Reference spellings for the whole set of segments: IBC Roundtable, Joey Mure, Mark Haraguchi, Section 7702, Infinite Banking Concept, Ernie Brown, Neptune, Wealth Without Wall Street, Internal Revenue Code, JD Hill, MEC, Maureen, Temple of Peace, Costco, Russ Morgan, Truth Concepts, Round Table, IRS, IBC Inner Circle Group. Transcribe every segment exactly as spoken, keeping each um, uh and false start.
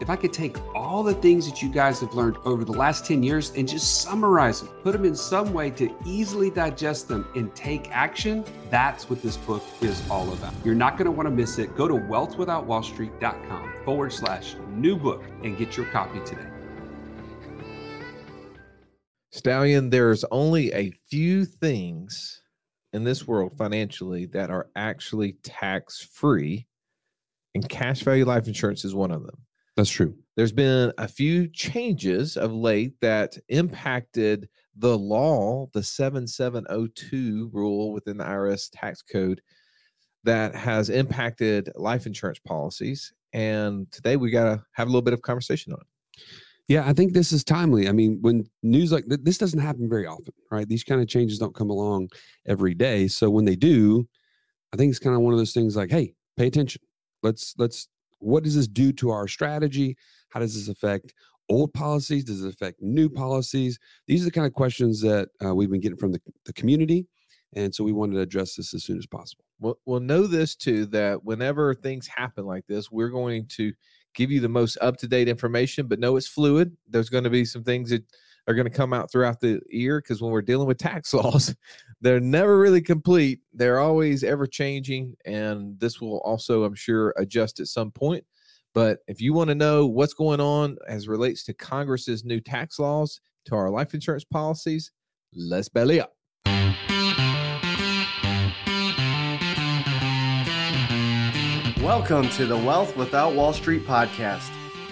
if I could take all the things that you guys have learned over the last ten years and just summarize them, put them in some way to easily digest them and take action, that's what this book is all about. You're not going to want to miss it. Go to wealth without wall street dot com forward slash new book and get your copy today. Stallion, there's only a few things in this world financially that are actually tax-free, and cash value life insurance is one of them. That's true. There's been a few changes of late that impacted the law, the seventy-seven oh two rule within the I R S tax code that has impacted life insurance policies. And today we got to have a little bit of conversation on it. Yeah, I think this is timely. I mean, when news like th- this doesn't happen very often, right? These kind of changes don't come along every day. So when they do, I think it's kind of one of those things like, hey, pay attention. Let's, let's, what does this do to our strategy? How does this affect old policies? Does it affect new policies? These are the kind of questions that uh, we've been getting from the, the community. And so we wanted to address this as soon as possible. Well, well, know this too, that whenever things happen like this, we're going to give you the most up-to-date information, but know it's fluid. There's going to be some things that are going to come out throughout the year because when we're dealing with tax laws, they're never really complete. They're always ever-changing, and this will also, I'm sure, adjust at some point. But if you want to know what's going on as relates to Congress's new tax laws to our life insurance policies, let's belly up. Welcome to the Wealth Without Wall Street podcast,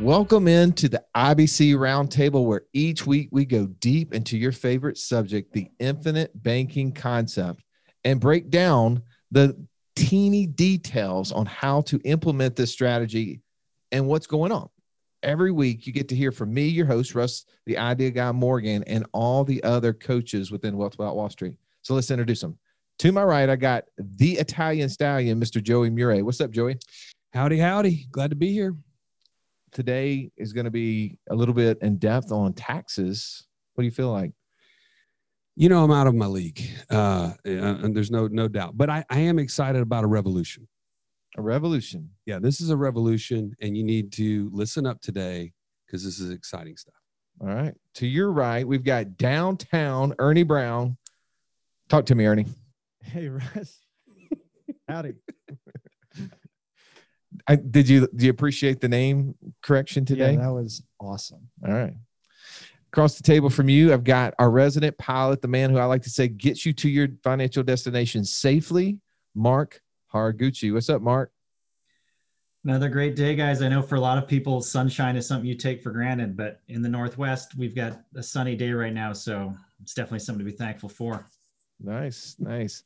Welcome into the I B C Roundtable, where each week we go deep into your favorite subject, the infinite banking concept, and break down the teeny details on how to implement this strategy and what's going on. Every week you get to hear from me, your host, Russ, the idea guy Morgan, and all the other coaches within Wealth Without Wall Street. So let's introduce them. To my right, I got the Italian stallion, Mister Joey Mure. What's up, Joey? Howdy, howdy. Glad to be here. Today is going to be a little bit in depth on taxes. What do you feel like? You know, I'm out of my league, uh, and there's no no doubt. But I, I am excited about a revolution. A revolution? Yeah, this is a revolution, and you need to listen up today because this is exciting stuff. All right. To your right, we've got downtown Ernie Brown. Talk to me, Ernie. Hey, Russ. Howdy. I, did you do you appreciate the name correction today? Yeah, that was awesome. All right. Across the table from you, I've got our resident pilot, the man who I like to say gets you to your financial destination safely, Mark Haraguchi. What's up, Mark? Another great day, guys. I know for a lot of people, sunshine is something you take for granted, but in the Northwest, we've got a sunny day right now, so it's definitely something to be thankful for. Nice, nice.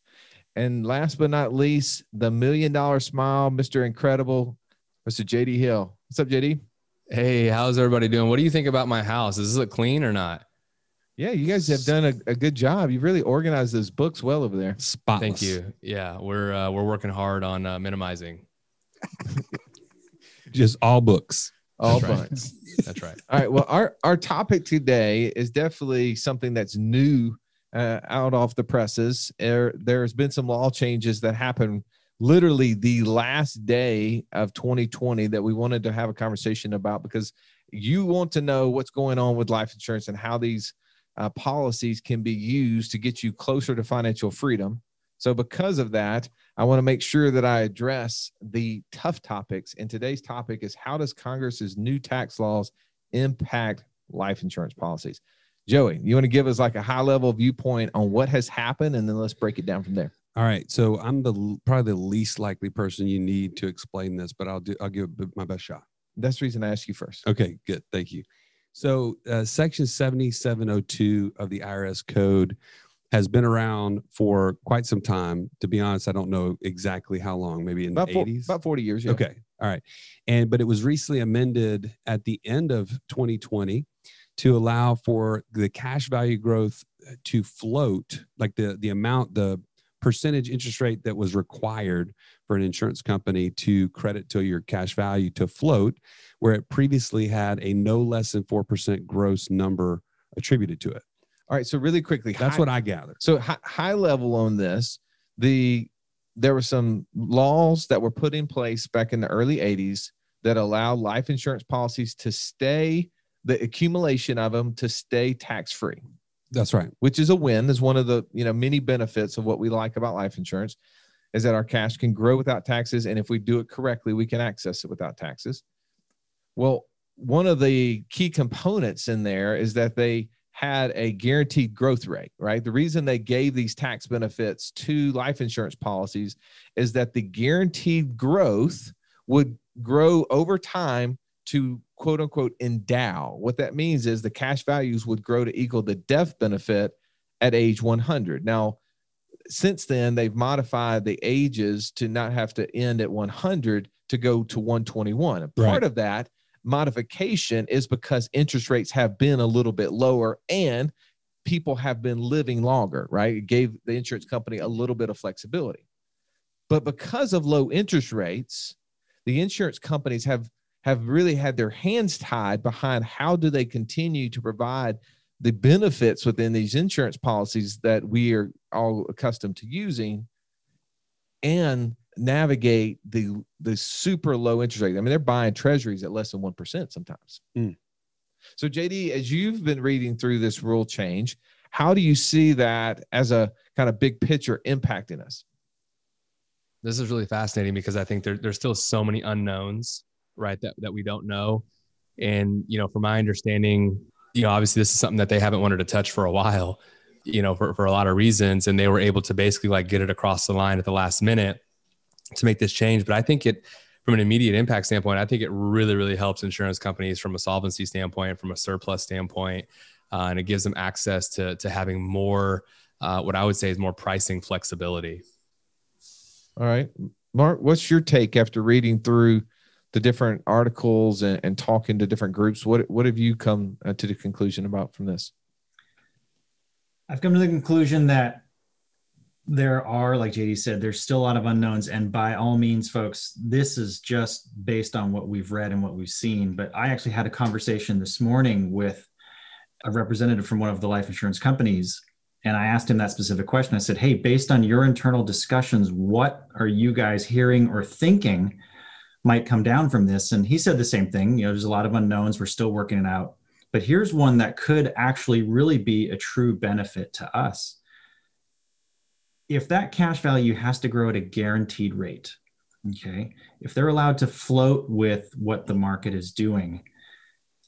And last but not least, the million dollar smile, Mister Incredible, Mister J D Hill. What's up, J D? Hey, how's everybody doing? What do you think about my house? Does this look clean or not? Yeah, you guys have done a, a good job. You've really organized those books well over there. Spotless. Thank you. Yeah, we're uh, we're working hard on uh, minimizing. Just all books. All that's books. Right. That's right. All right. Well, our, our topic today is definitely something that's new. Uh, out off the presses. There, there's been some law changes that happened literally the last day of twenty twenty that we wanted to have a conversation about because you want to know what's going on with life insurance and how these uh, policies can be used to get you closer to financial freedom. So because of that, I want to make sure that I address the tough topics. And today's topic is how does Congress's new tax laws impact life insurance policies? Joey, you want to give us like a high level viewpoint on what has happened, and then let's break it down from there. All right. So I'm the probably the least likely person you need to explain this, but I'll do, I'll give it my best shot. That's the reason I asked you first. Okay, good. Thank you. So uh, Section seventy-seven oh two of the I R S code has been around for quite some time. To be honest, I don't know exactly how long, maybe in about the eighties? About forty years. Yeah. Okay. All right. And, but it was recently amended at the end of twenty twenty to allow for the cash value growth to float, like the, the amount, the percentage interest rate that was required for an insurance company to credit to your cash value to float, where it previously had a no less than four percent gross number attributed to it. All right. So really quickly, that's high, what I gathered. So high, high level on this, the, there were some laws that were put in place back in the early eighties that allow life insurance policies to stay, the accumulation of them to stay tax-free. That's right. Which is a win, is one of the, you know, many benefits of what we like about life insurance, is that our cash can grow without taxes. And if we do it correctly, we can access it without taxes. Well, one of the key components in there is that they had a guaranteed growth rate, right? The reason they gave these tax benefits to life insurance policies is that the guaranteed growth would grow over time to quote unquote endow. What that means is the cash values would grow to equal the death benefit at age one hundred. Now, since then, they've modified the ages to not have to end at one hundred to go to one twenty-one. And part right. of that modification is because interest rates have been a little bit lower and people have been living longer, right? It gave the insurance company a little bit of flexibility. But because of low interest rates, the insurance companies have, have really had their hands tied behind how do they continue to provide the benefits within these insurance policies that we are all accustomed to using and navigate the the super low interest rate. I mean, they're buying treasuries at less than one percent sometimes. Mm. So J D, as you've been reading through this rule change, how do you see that as a kind of big picture impacting us? This is really fascinating because I think there, there's still so many unknowns, right, that, that we don't know. And, you know, from my understanding, you know, obviously this is something that they haven't wanted to touch for a while, you know, for, for a lot of reasons. And they were able to basically like get it across the line at the last minute to make this change. But I think it, from an immediate impact standpoint, I think it really, really helps insurance companies from a solvency standpoint, from a surplus standpoint, uh, and it gives them access to, to having more, uh, what I would say is more pricing flexibility. All right, Mark, what's your take after reading through the different articles and, and talking to different groups? What, what have you come uh, to the conclusion about from this? I've come to the conclusion that there are, like J D said, there's still a lot of unknowns. And by all means, folks, this is just based on what we've read and what we've seen. But I actually had a conversation this morning with a representative from one of the life insurance companies. And I asked him that specific question. I said, hey, based on your internal discussions, what are you guys hearing or thinking might come down from this? And he said the same thing. You know, there's a lot of unknowns. We're still working it out. But here's one that could actually really be a true benefit to us. If that cash value has to grow at a guaranteed rate, okay, if they're allowed to float with what the market is doing,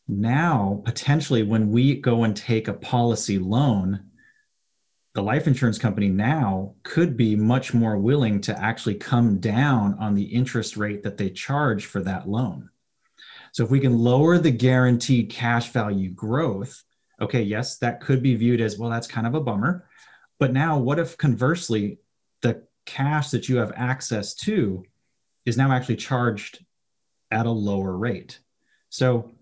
now potentially when we go and take a policy loan, the life insurance company now could be much more willing to actually come down on the interest rate that they charge for that loan. So if we can lower the guaranteed cash value growth, okay, yes, that could be viewed as, well, that's kind of a bummer. But now what if conversely, the cash that you have access to is now actually charged at a lower rate? So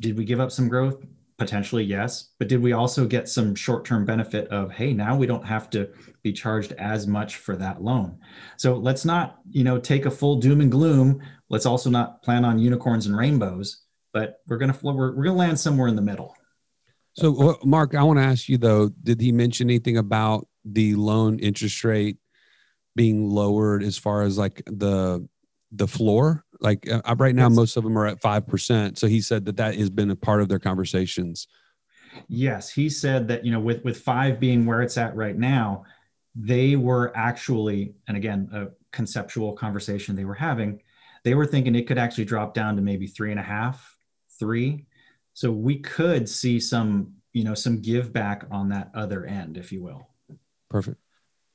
did we give up some growth? Potentially, yes. But did we also get some short-term benefit of, hey, now we don't have to be charged as much for that loan? So let's not, you know, take a full doom and gloom. Let's also not plan on unicorns and rainbows, but we're going to we're, we're going to land somewhere in the middle. So, Mark, I want to ask you, though, did he mention anything about the loan interest rate being lowered as far as like the the floor? Like uh, right now, yes. Most of them are at five percent. So he said that that has been a part of their conversations. Yes. He said that, you know, with, with five being where it's at right now, they were actually, and again, a conceptual conversation they were having, they were thinking it could actually drop down to maybe three and a half, three. So we could see some you know, some give back on that other end, if you will. Perfect.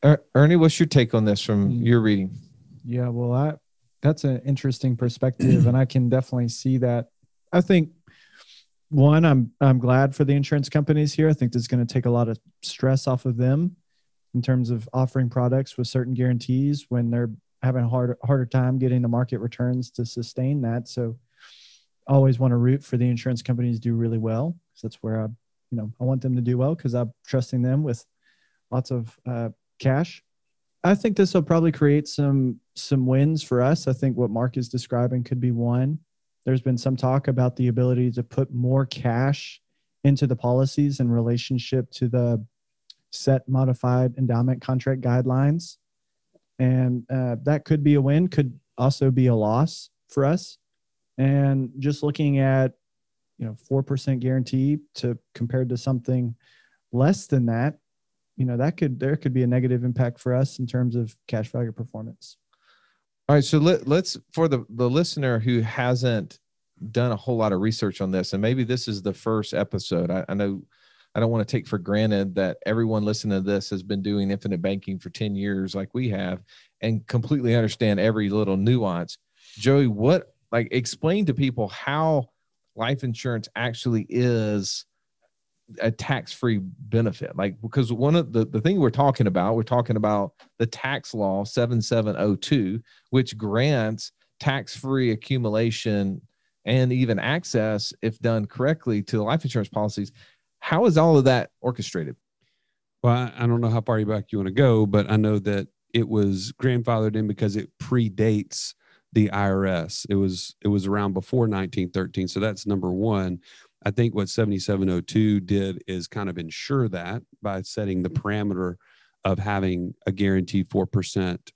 Er- Ernie, what's your take on this from your reading? Yeah, well, I, that's an interesting perspective, and I can definitely see that. I think, one, I'm I'm glad for the insurance companies here. I think that's going to take a lot of stress off of them in terms of offering products with certain guarantees when they're having a hard, harder time getting the market returns to sustain that. So I always want to root for the insurance companies to do really well. So that's where I, you know, I want them to do well because I'm trusting them with lots of uh, cash. I think this will probably create some some wins for us. I think what Mark is describing could be one. There's been some talk about the ability to put more cash into the policies in relationship to the set modified endowment contract guidelines. And uh, that could be a win, could also be a loss for us. And just looking at, you know, four percent guarantee to compared to something less than that, you know, that could, there could be a negative impact for us in terms of cash value performance. All right. So let, let's, for the, the listener who hasn't done a whole lot of research on this, and maybe this is the first episode, I, I know I don't want to take for granted that everyone listening to this has been doing infinite banking for ten years like we have and completely understand every little nuance. Joey, what, like explain to people how life insurance actually is a tax-free benefit. Like, because one of the, the thing we're talking about, we're talking about the tax law seventy-seven oh two, which grants tax-free accumulation and even access, if done correctly, to life insurance policies. How is all of that orchestrated? Well, I don't know how far back you want to go, but I know that it was grandfathered in because it predates the I R S. It was it was around before nineteen thirteen. So that's number one. I think what seventy-seven oh two did is kind of ensure that by setting the parameter of having a guaranteed four percent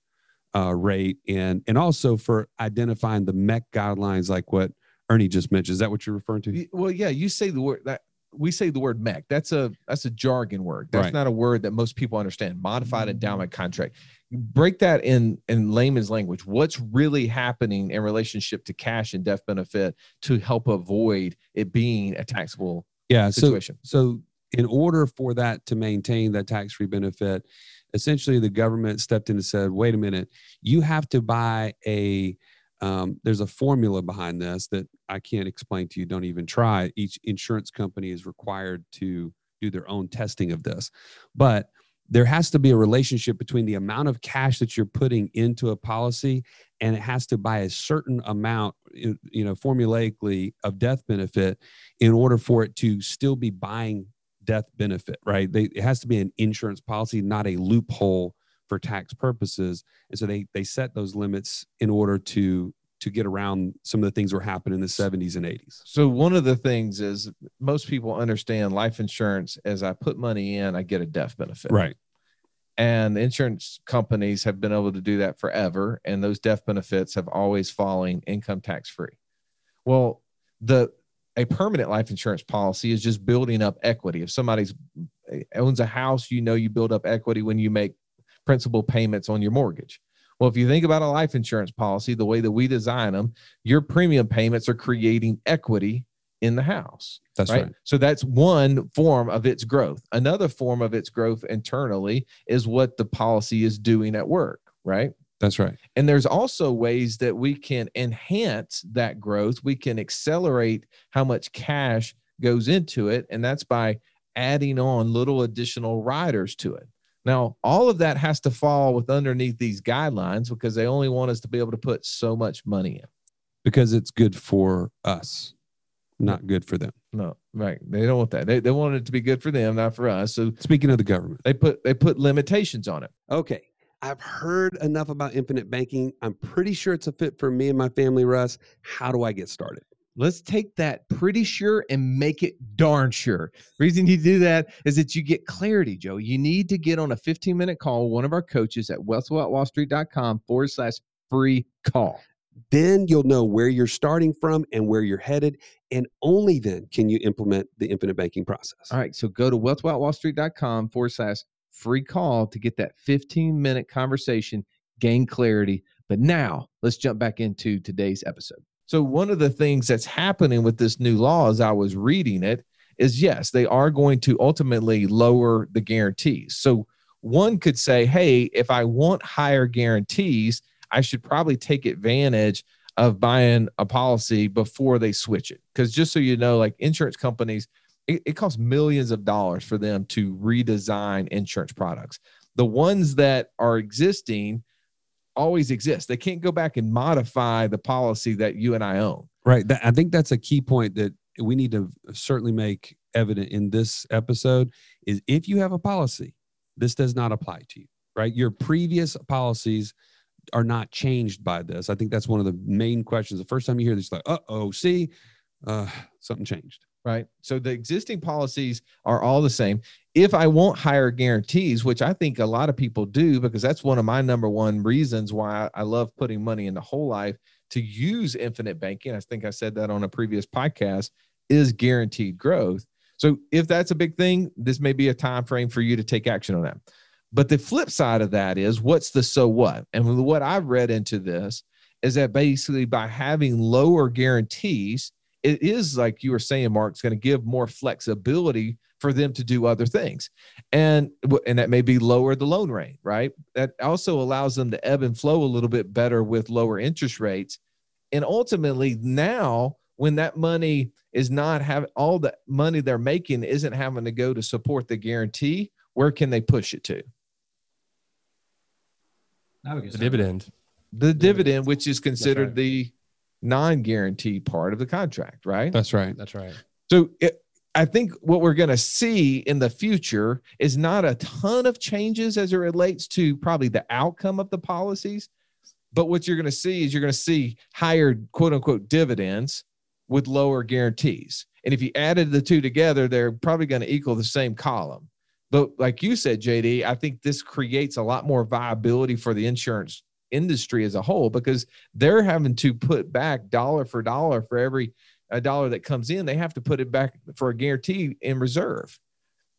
uh, rate and and also for identifying the M E C guidelines like what Ernie just mentioned. Is that what you're referring to? Well, yeah, you say the word that. We say the word M E C. That's a that's a jargon word. That's right. Not a word that most people understand. Modified endowment contract. Break that in in layman's language. What's really happening in relationship to cash and death benefit to help avoid it being a taxable yeah, situation? So, so in order for that to maintain that tax-free benefit, essentially the government stepped in and said, wait a minute, you have to buy a Um, there's a formula behind this that I can't explain to you. Don't even try. Each insurance company is required to do their own testing of this. But there has to be a relationship between the amount of cash that you're putting into a policy and it has to buy a certain amount, you know, formulaically of death benefit in order for it to still be buying death benefit, right? They, it has to be an insurance policy, not a loophole for tax purposes. And so they they set those limits in order to to get around some of the things that were happening in the seventies and eighties. So one of the things is most people understand life insurance as I put money in, I get a death benefit. Right. And insurance companies have been able to do that forever. And those death benefits have always fallen income tax free. Well, the a permanent life insurance policy is just building up equity. If somebody's owns a house, you know, you build up equity when you make principal payments on your mortgage. Well, if you think about a life insurance policy, the way that we design them, your premium payments are creating equity in the house. That's right. right. So that's one form of its growth. Another form of its growth internally is what the policy is doing at work, right? That's right. And there's also ways that we can enhance that growth. We can accelerate how much cash goes into it, and that's by adding on little additional riders to it. Now, all of that has to fall with underneath these guidelines because they only want us to be able to put so much money in. Because it's good for us, not good for them. No, right. They don't want that. They, they want it to be good for them, not for us. So speaking of the government, they put they put limitations on it. Okay. I've heard enough about infinite banking. I'm pretty sure it's a fit for me and my family, Russ. How do I get started? Let's take that pretty sure and make it darn sure. The reason you do that is that you get clarity, Joe. You need to get on a fifteen-minute call, one of our coaches at wealth without wall street dot com forward slash free call. Then you'll know where you're starting from and where you're headed, and only then can you implement the infinite banking process. All right, so go to wealth without wall street dot com forward slash free call to get that fifteen-minute conversation, gain clarity. But now let's jump back into today's episode. So one of the things that's happening with this new law as I was reading it is yes, they are going to ultimately lower the guarantees. So one could say, hey, if I want higher guarantees, I should probably take advantage of buying a policy before they switch it. Because just so you know, like insurance companies, it, it costs millions of dollars for them to redesign insurance products. The ones that are existing always exist. They can't go back and modify the policy that you and I own. Right. I think that's a key point that we need to certainly make evident in this episode is if you have a policy, this does not apply to you, right? Your previous policies are not changed by this. I think that's one of the main questions. The first time you hear this, like, uh-oh, see, uh, something changed. Right. So the existing policies are all the same. If I want higher guarantees, which I think a lot of people do, because that's one of my number one reasons why I love putting money into whole life to use infinite banking. I think I said that on a previous podcast is guaranteed growth. So if that's a big thing, this may be a time frame for you to take action on that. But the flip side of that is what's the so what? And what I've read into this is that basically by having lower guarantees, it is like you were saying, Mark, it's going to give more flexibility for them to do other things. And, and that may be lower the loan rate, right? That also allows them to ebb and flow a little bit better with lower interest rates. And ultimately now when that money is not having all the money they're making, isn't having to go to support the guarantee, where can they push it to? The dividend. The dividend, which is considered the non-guarantee part of the contract, right? That's right. That's right. So it, I think what we're going to see in the future is not a ton of changes as it relates to probably the outcome of the policies, but what you're going to see is you're going to see higher quote unquote dividends with lower guarantees. And if you added the two together, they're probably going to equal the same column. But like you said, J D, I think this creates a lot more viability for the insurance industry as a whole, because they're having to put back dollar for dollar for every a dollar that comes in, they have to put it back for a guarantee in reserve.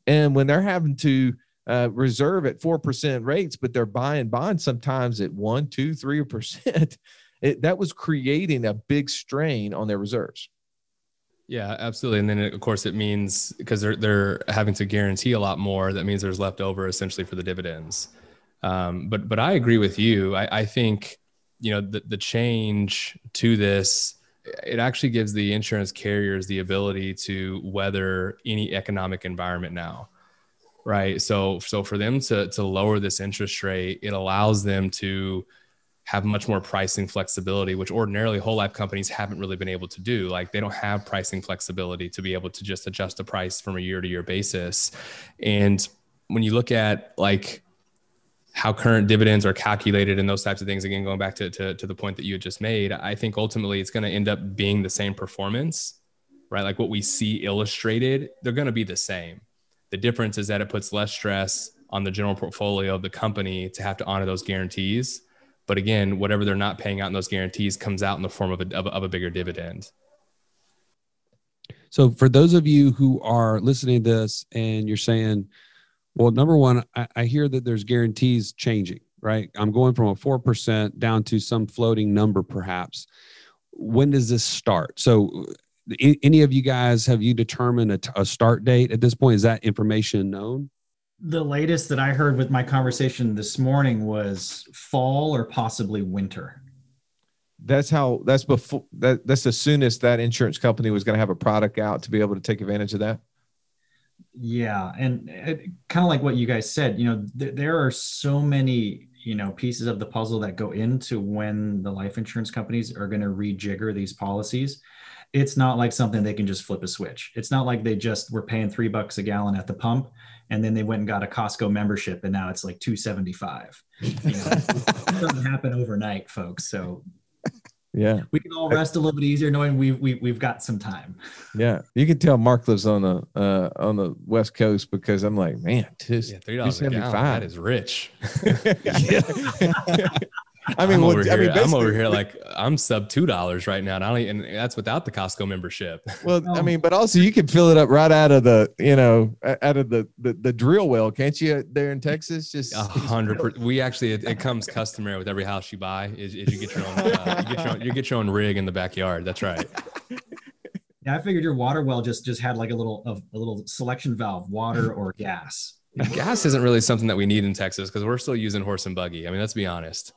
And when they're having to uh, reserve at four percent rates, but they're buying bonds sometimes at one, two, three percent, that was creating a big strain on their reserves. Yeah, absolutely. And then it, of course it means because they're, they're having to guarantee a lot more. That means there's left over essentially for the dividends. Um, but, but I agree with you. I, I think, you know, the, the change to this, it actually gives the insurance carriers the ability to weather any economic environment now. Right. So, so for them to, to lower this interest rate, it allows them to have much more pricing flexibility, which ordinarily whole life companies haven't really been able to do. Like they don't have pricing flexibility to be able to just adjust the price from a year to year basis. And when you look at like how current dividends are calculated and those types of things, again, going back to, to, to the point that you had just made, I think ultimately it's going to end up being the same performance, right? Like what we see illustrated, they're going to be the same. The difference is that it puts less stress on the general portfolio of the company to have to honor those guarantees. But again, whatever they're not paying out in those guarantees comes out in the form of a, of a, of a bigger dividend. So for those of you who are listening to this and you're saying, well, number one, I, I hear that there's guarantees changing, right? I'm going from a four percent down to some floating number, perhaps. When does this start? So I, any of you guys, have you determined a, t- a start date at this point? Is that information known? The latest that I heard with my conversation this morning was fall or possibly winter. That's how, that's before, that, that's the soonest that insurance company was going to have a product out to be able to take advantage of that. Yeah. And kind of like what you guys said, you know, th- there are so many, you know, pieces of the puzzle that go into when the life insurance companies are going to rejigger these policies. It's not like something they can just flip a switch. It's not like they just were paying three bucks a gallon at the pump and then they went and got a Costco membership and now it's like two seventy-five. You know, it doesn't happen overnight, folks. So yeah, we can all rest a little bit easier knowing we we we've got some time. Yeah, you can tell Mark lives on the uh, on the West Coast because I'm like, man, this yeah, three dollars a gallon, that is rich. I mean, I'm over, well, here, I mean I'm over here like I'm sub two dollars right now, and I don't, and that's without the Costco membership. Well, no. I mean, but also you can fill it up right out of the you know out of the the, the drill well, can't you? There in Texas, just a hundred. Per- we actually it, it comes customary with every house you buy is, is you get your own uh, you get your own, you get your own rig in the backyard. That's right. Yeah, I figured your water well just just had like a little of a little selection valve, water or gas. Gas isn't really something that we need in Texas because we're still using horse and buggy. I mean, let's be honest.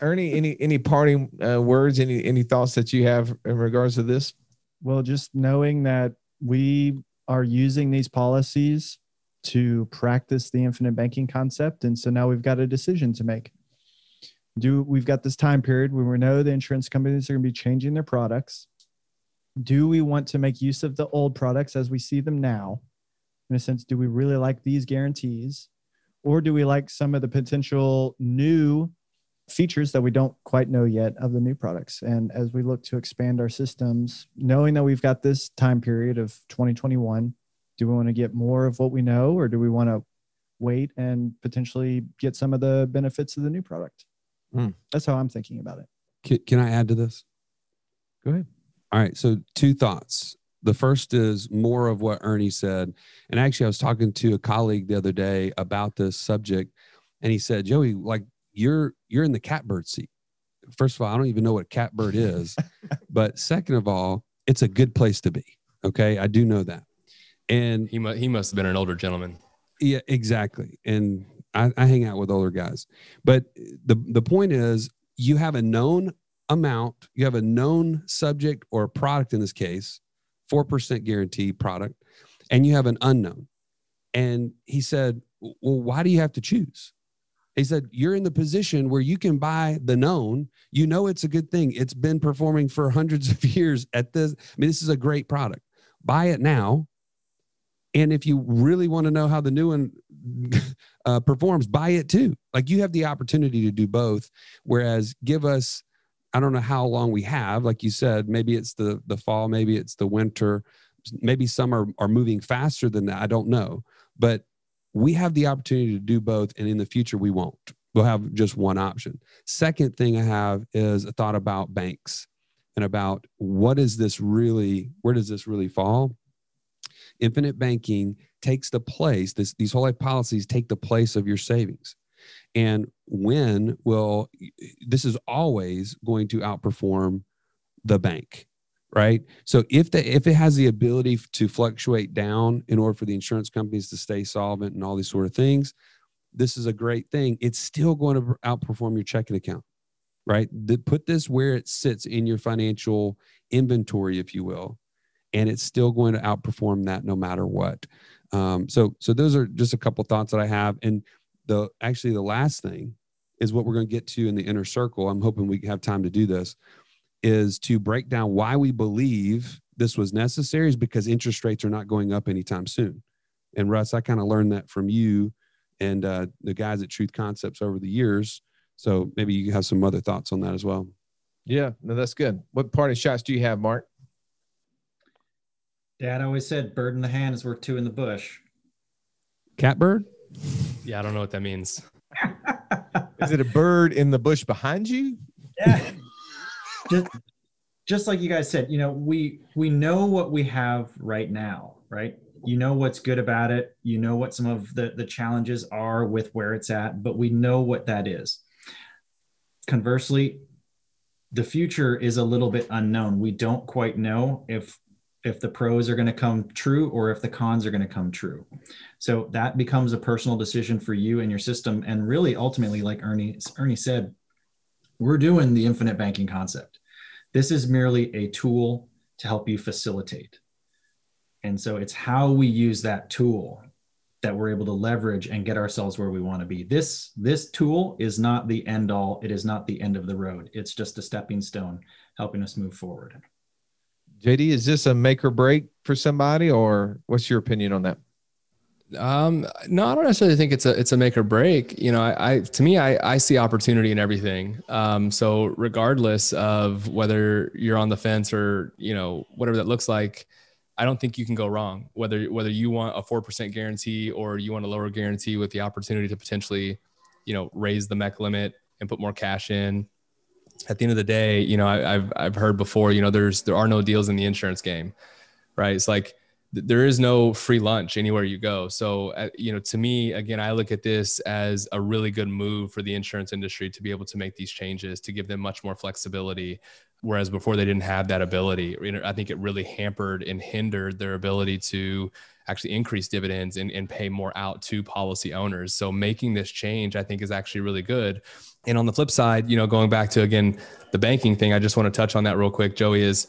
Ernie, any any parting uh, words, any any thoughts that you have in regards to this? Well, just knowing that we are using these policies to practice the infinite banking concept, and so now we've got a decision to make. Do we've got this time period where we know the insurance companies are going to be changing their products. Do we want to make use of the old products as we see them now? In a sense, do we really like these guarantees, or do we like some of the potential new features that we don't quite know yet of the new products? And as we look to expand our systems, knowing that we've got this time period of twenty twenty-one, do we want to get more of what we know, or do we want to wait and potentially get some of the benefits of the new product? Mm. That's how I'm thinking about it. Can, can I add to this? Go ahead. All right. So two thoughts. The first is more of what Ernie said. And actually, I was talking to a colleague the other day about this subject, and he said, Joey, like you're, you're in the catbird seat. First of all, I don't even know what catbird is, but second of all, it's a good place to be. Okay. I do know that. And he must, he must've been an older gentleman. Yeah, exactly. And I, I hang out with older guys, but the, the point is you have a known amount, you have a known subject or product in this case, four percent guarantee product, and you have an unknown. And he said, well, why do you have to choose? He said, you're in the position where you can buy the known, you know, it's a good thing. It's been performing for hundreds of years at this. I mean, this is a great product, buy it now. And if you really want to know how the new one uh, performs, buy it too. Like you have the opportunity to do both. Whereas give us, I don't know how long we have, like you said, maybe it's the, the fall, maybe it's the winter, maybe some are, are moving faster than that. I don't know, but we have the opportunity to do both. And in the future, we won't, we'll have just one option. Second thing I have is a thought about banks and about what is this really, where does this really fall? Infinite banking takes the place, this, these whole life policies take the place of your savings. And when will, this is always going to outperform the bank, right? So if the, if it has the ability to fluctuate down in order for the insurance companies to stay solvent and all these sort of things, this is a great thing. It's still going to outperform your checking account, right? The, put this where it sits in your financial inventory, if you will. And it's still going to outperform that no matter what. Um, so, so those are just a couple thoughts that I have. And the, actually the last thing is what we're going to get to in the inner circle. I'm hoping we have time to do this, is to break down why we believe this was necessary, is because interest rates are not going up anytime soon. And Russ, I kind of learned that from you and uh, the guys at Truth Concepts over the years. So maybe you have some other thoughts on that as well. Yeah, no, that's good. What parting shots do you have, Mark? Dad always said, bird in the hand is worth two in the bush. Catbird? Yeah, I don't know what that means. Is it a bird in the bush behind you? Yeah. just, just like you guys said, you know, we we know what we have right now, right? You know what's good about it. You know what some of the, the challenges are with where it's at, but we know what that is. Conversely, the future is a little bit unknown. We don't quite know if if the pros are going to come true or if the cons are going to come true. So that becomes a personal decision for you and your system. And really, ultimately, like Ernie, Ernie said, we're doing the infinite banking concept. This is merely a tool to help you facilitate. And so it's how we use that tool that we're able to leverage and get ourselves where we want to be. This, this tool is not the end all. It is not the end of the road. It's just a stepping stone helping us move forward. J D, is this a make or break for somebody, or what's your opinion on that? Um, no, I don't necessarily think it's a, it's a make or break. You know, I, I to me, I, I see opportunity in everything. Um, so regardless of whether you're on the fence or, you know, whatever that looks like, I don't think you can go wrong. Whether, whether you want a four percent guarantee or you want a lower guarantee with the opportunity to potentially, you know, raise the M E C limit and put more cash in. At the end of the day, you know, I, I've, I've heard before, you know, there's, there are no deals in the insurance game, right? It's like, there is no free lunch anywhere you go. So, uh, you know, to me, again, I look at this as a really good move for the insurance industry to be able to make these changes, to give them much more flexibility. Whereas before they didn't have that ability. You know, I think it really hampered and hindered their ability to actually increase dividends and, and pay more out to policy owners. So making this change, I think, is actually really good. And on the flip side, you know, going back to, again, the banking thing, I just want to touch on that real quick, Joey, is,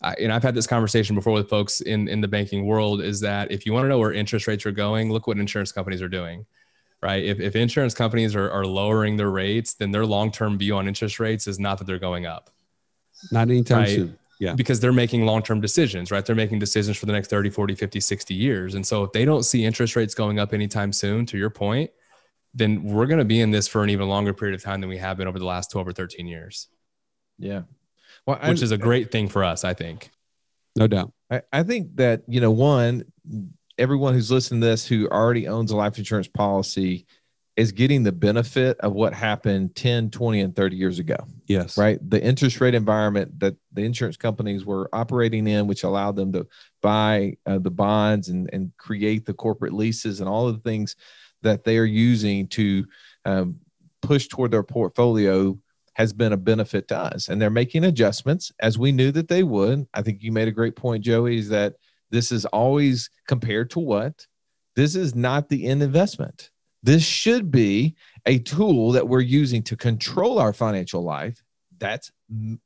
I, and I've had this conversation before with folks in, in the banking world, is that if you want to know where interest rates are going, look what insurance companies are doing, right? If, if insurance companies are, are lowering their rates, then their long-term view on interest rates is not that they're going up. Not anytime right? soon. Yeah. Because they're making long-term decisions, right? They're making decisions for the next thirty, forty, fifty, sixty years. And so if they don't see interest rates going up anytime soon, to your point, then we're going to be in this for an even longer period of time than we have been over the last twelve or thirteen years. Yeah. Well, which is a great thing for us, I think. No doubt. I, I think that, you know, one, everyone who's listening to this who already owns a life insurance policy is getting the benefit of what happened ten, twenty, and thirty years ago. Yes. Right? The interest rate environment that the insurance companies were operating in, which allowed them to buy uh, the bonds and, and create the corporate leases and all of the things that they are using to um, push toward their portfolio, has been a benefit to us, and they're making adjustments as we knew that they would. I think you made a great point, Joey, is that this is always compared to what? This is not the end investment. This should be a tool that we're using to control our financial life. That's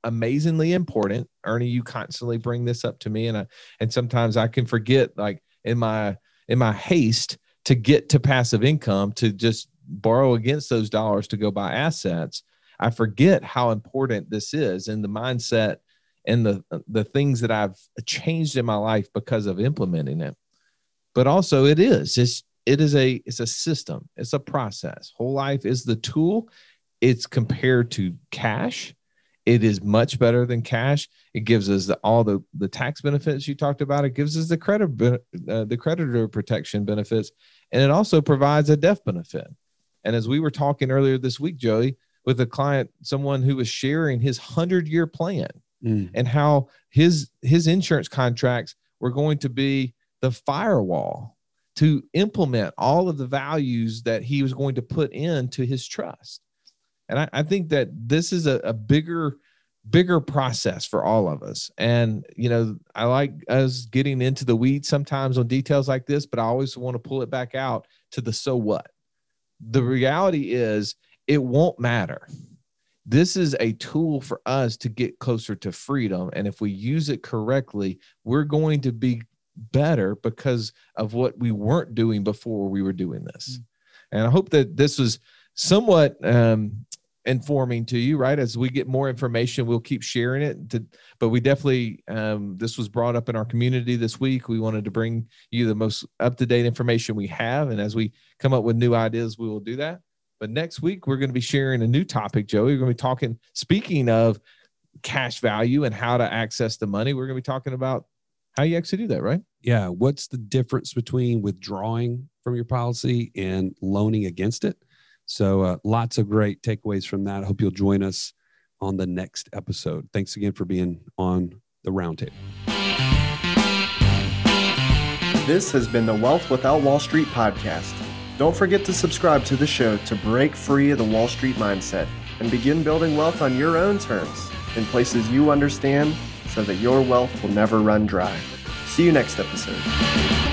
amazingly important. Ernie, you constantly bring this up to me, and I, and sometimes I can forget, like in my in my haste to get to passive income, to just borrow against those dollars to go buy assets, I forget how important this is, and the mindset and the the things that I've changed in my life because of implementing it. But also, it is it's, it is a it's a system, it's a process. Whole life is the tool. It's compared to cash. It is much better than cash. It gives us the, all the, the tax benefits you talked about. It gives us the credit uh, the creditor protection benefits, and it also provides a death benefit. And as we were talking earlier this week, Joey, with a client, someone who was sharing his hundred-year plan mm. and how his his insurance contracts were going to be the firewall to implement all of the values that he was going to put into his trust. And I, I think that this is a, a bigger, bigger process for all of us. And, you know, I like us getting into the weeds sometimes on details like this, but I always want to pull it back out to the so what. The reality is, it won't matter. This is a tool for us to get closer to freedom. And if we use it correctly, we're going to be better because of what we weren't doing before we were doing this. And I hope that this was somewhat um, informing to you, right? As we get more information, we'll keep sharing it. To, but we definitely, um, this was brought up in our community this week. We wanted to bring you the most up-to-date information we have. And as we come up with new ideas, we will do that. But next week, we're going to be sharing a new topic, Joey. We're going to be talking, speaking of cash value and how to access the money, we're going to be talking about how you actually do that, right? Yeah. What's the difference between withdrawing from your policy and loaning against it? So uh, lots of great takeaways from that. I hope you'll join us on the next episode. Thanks again for being on the Roundtable. This has been the Wealth Without Wall Street podcast. Don't forget to subscribe to the show to break free of the Wall Street mindset and begin building wealth on your own terms in places you understand so that your wealth will never run dry. See you next episode.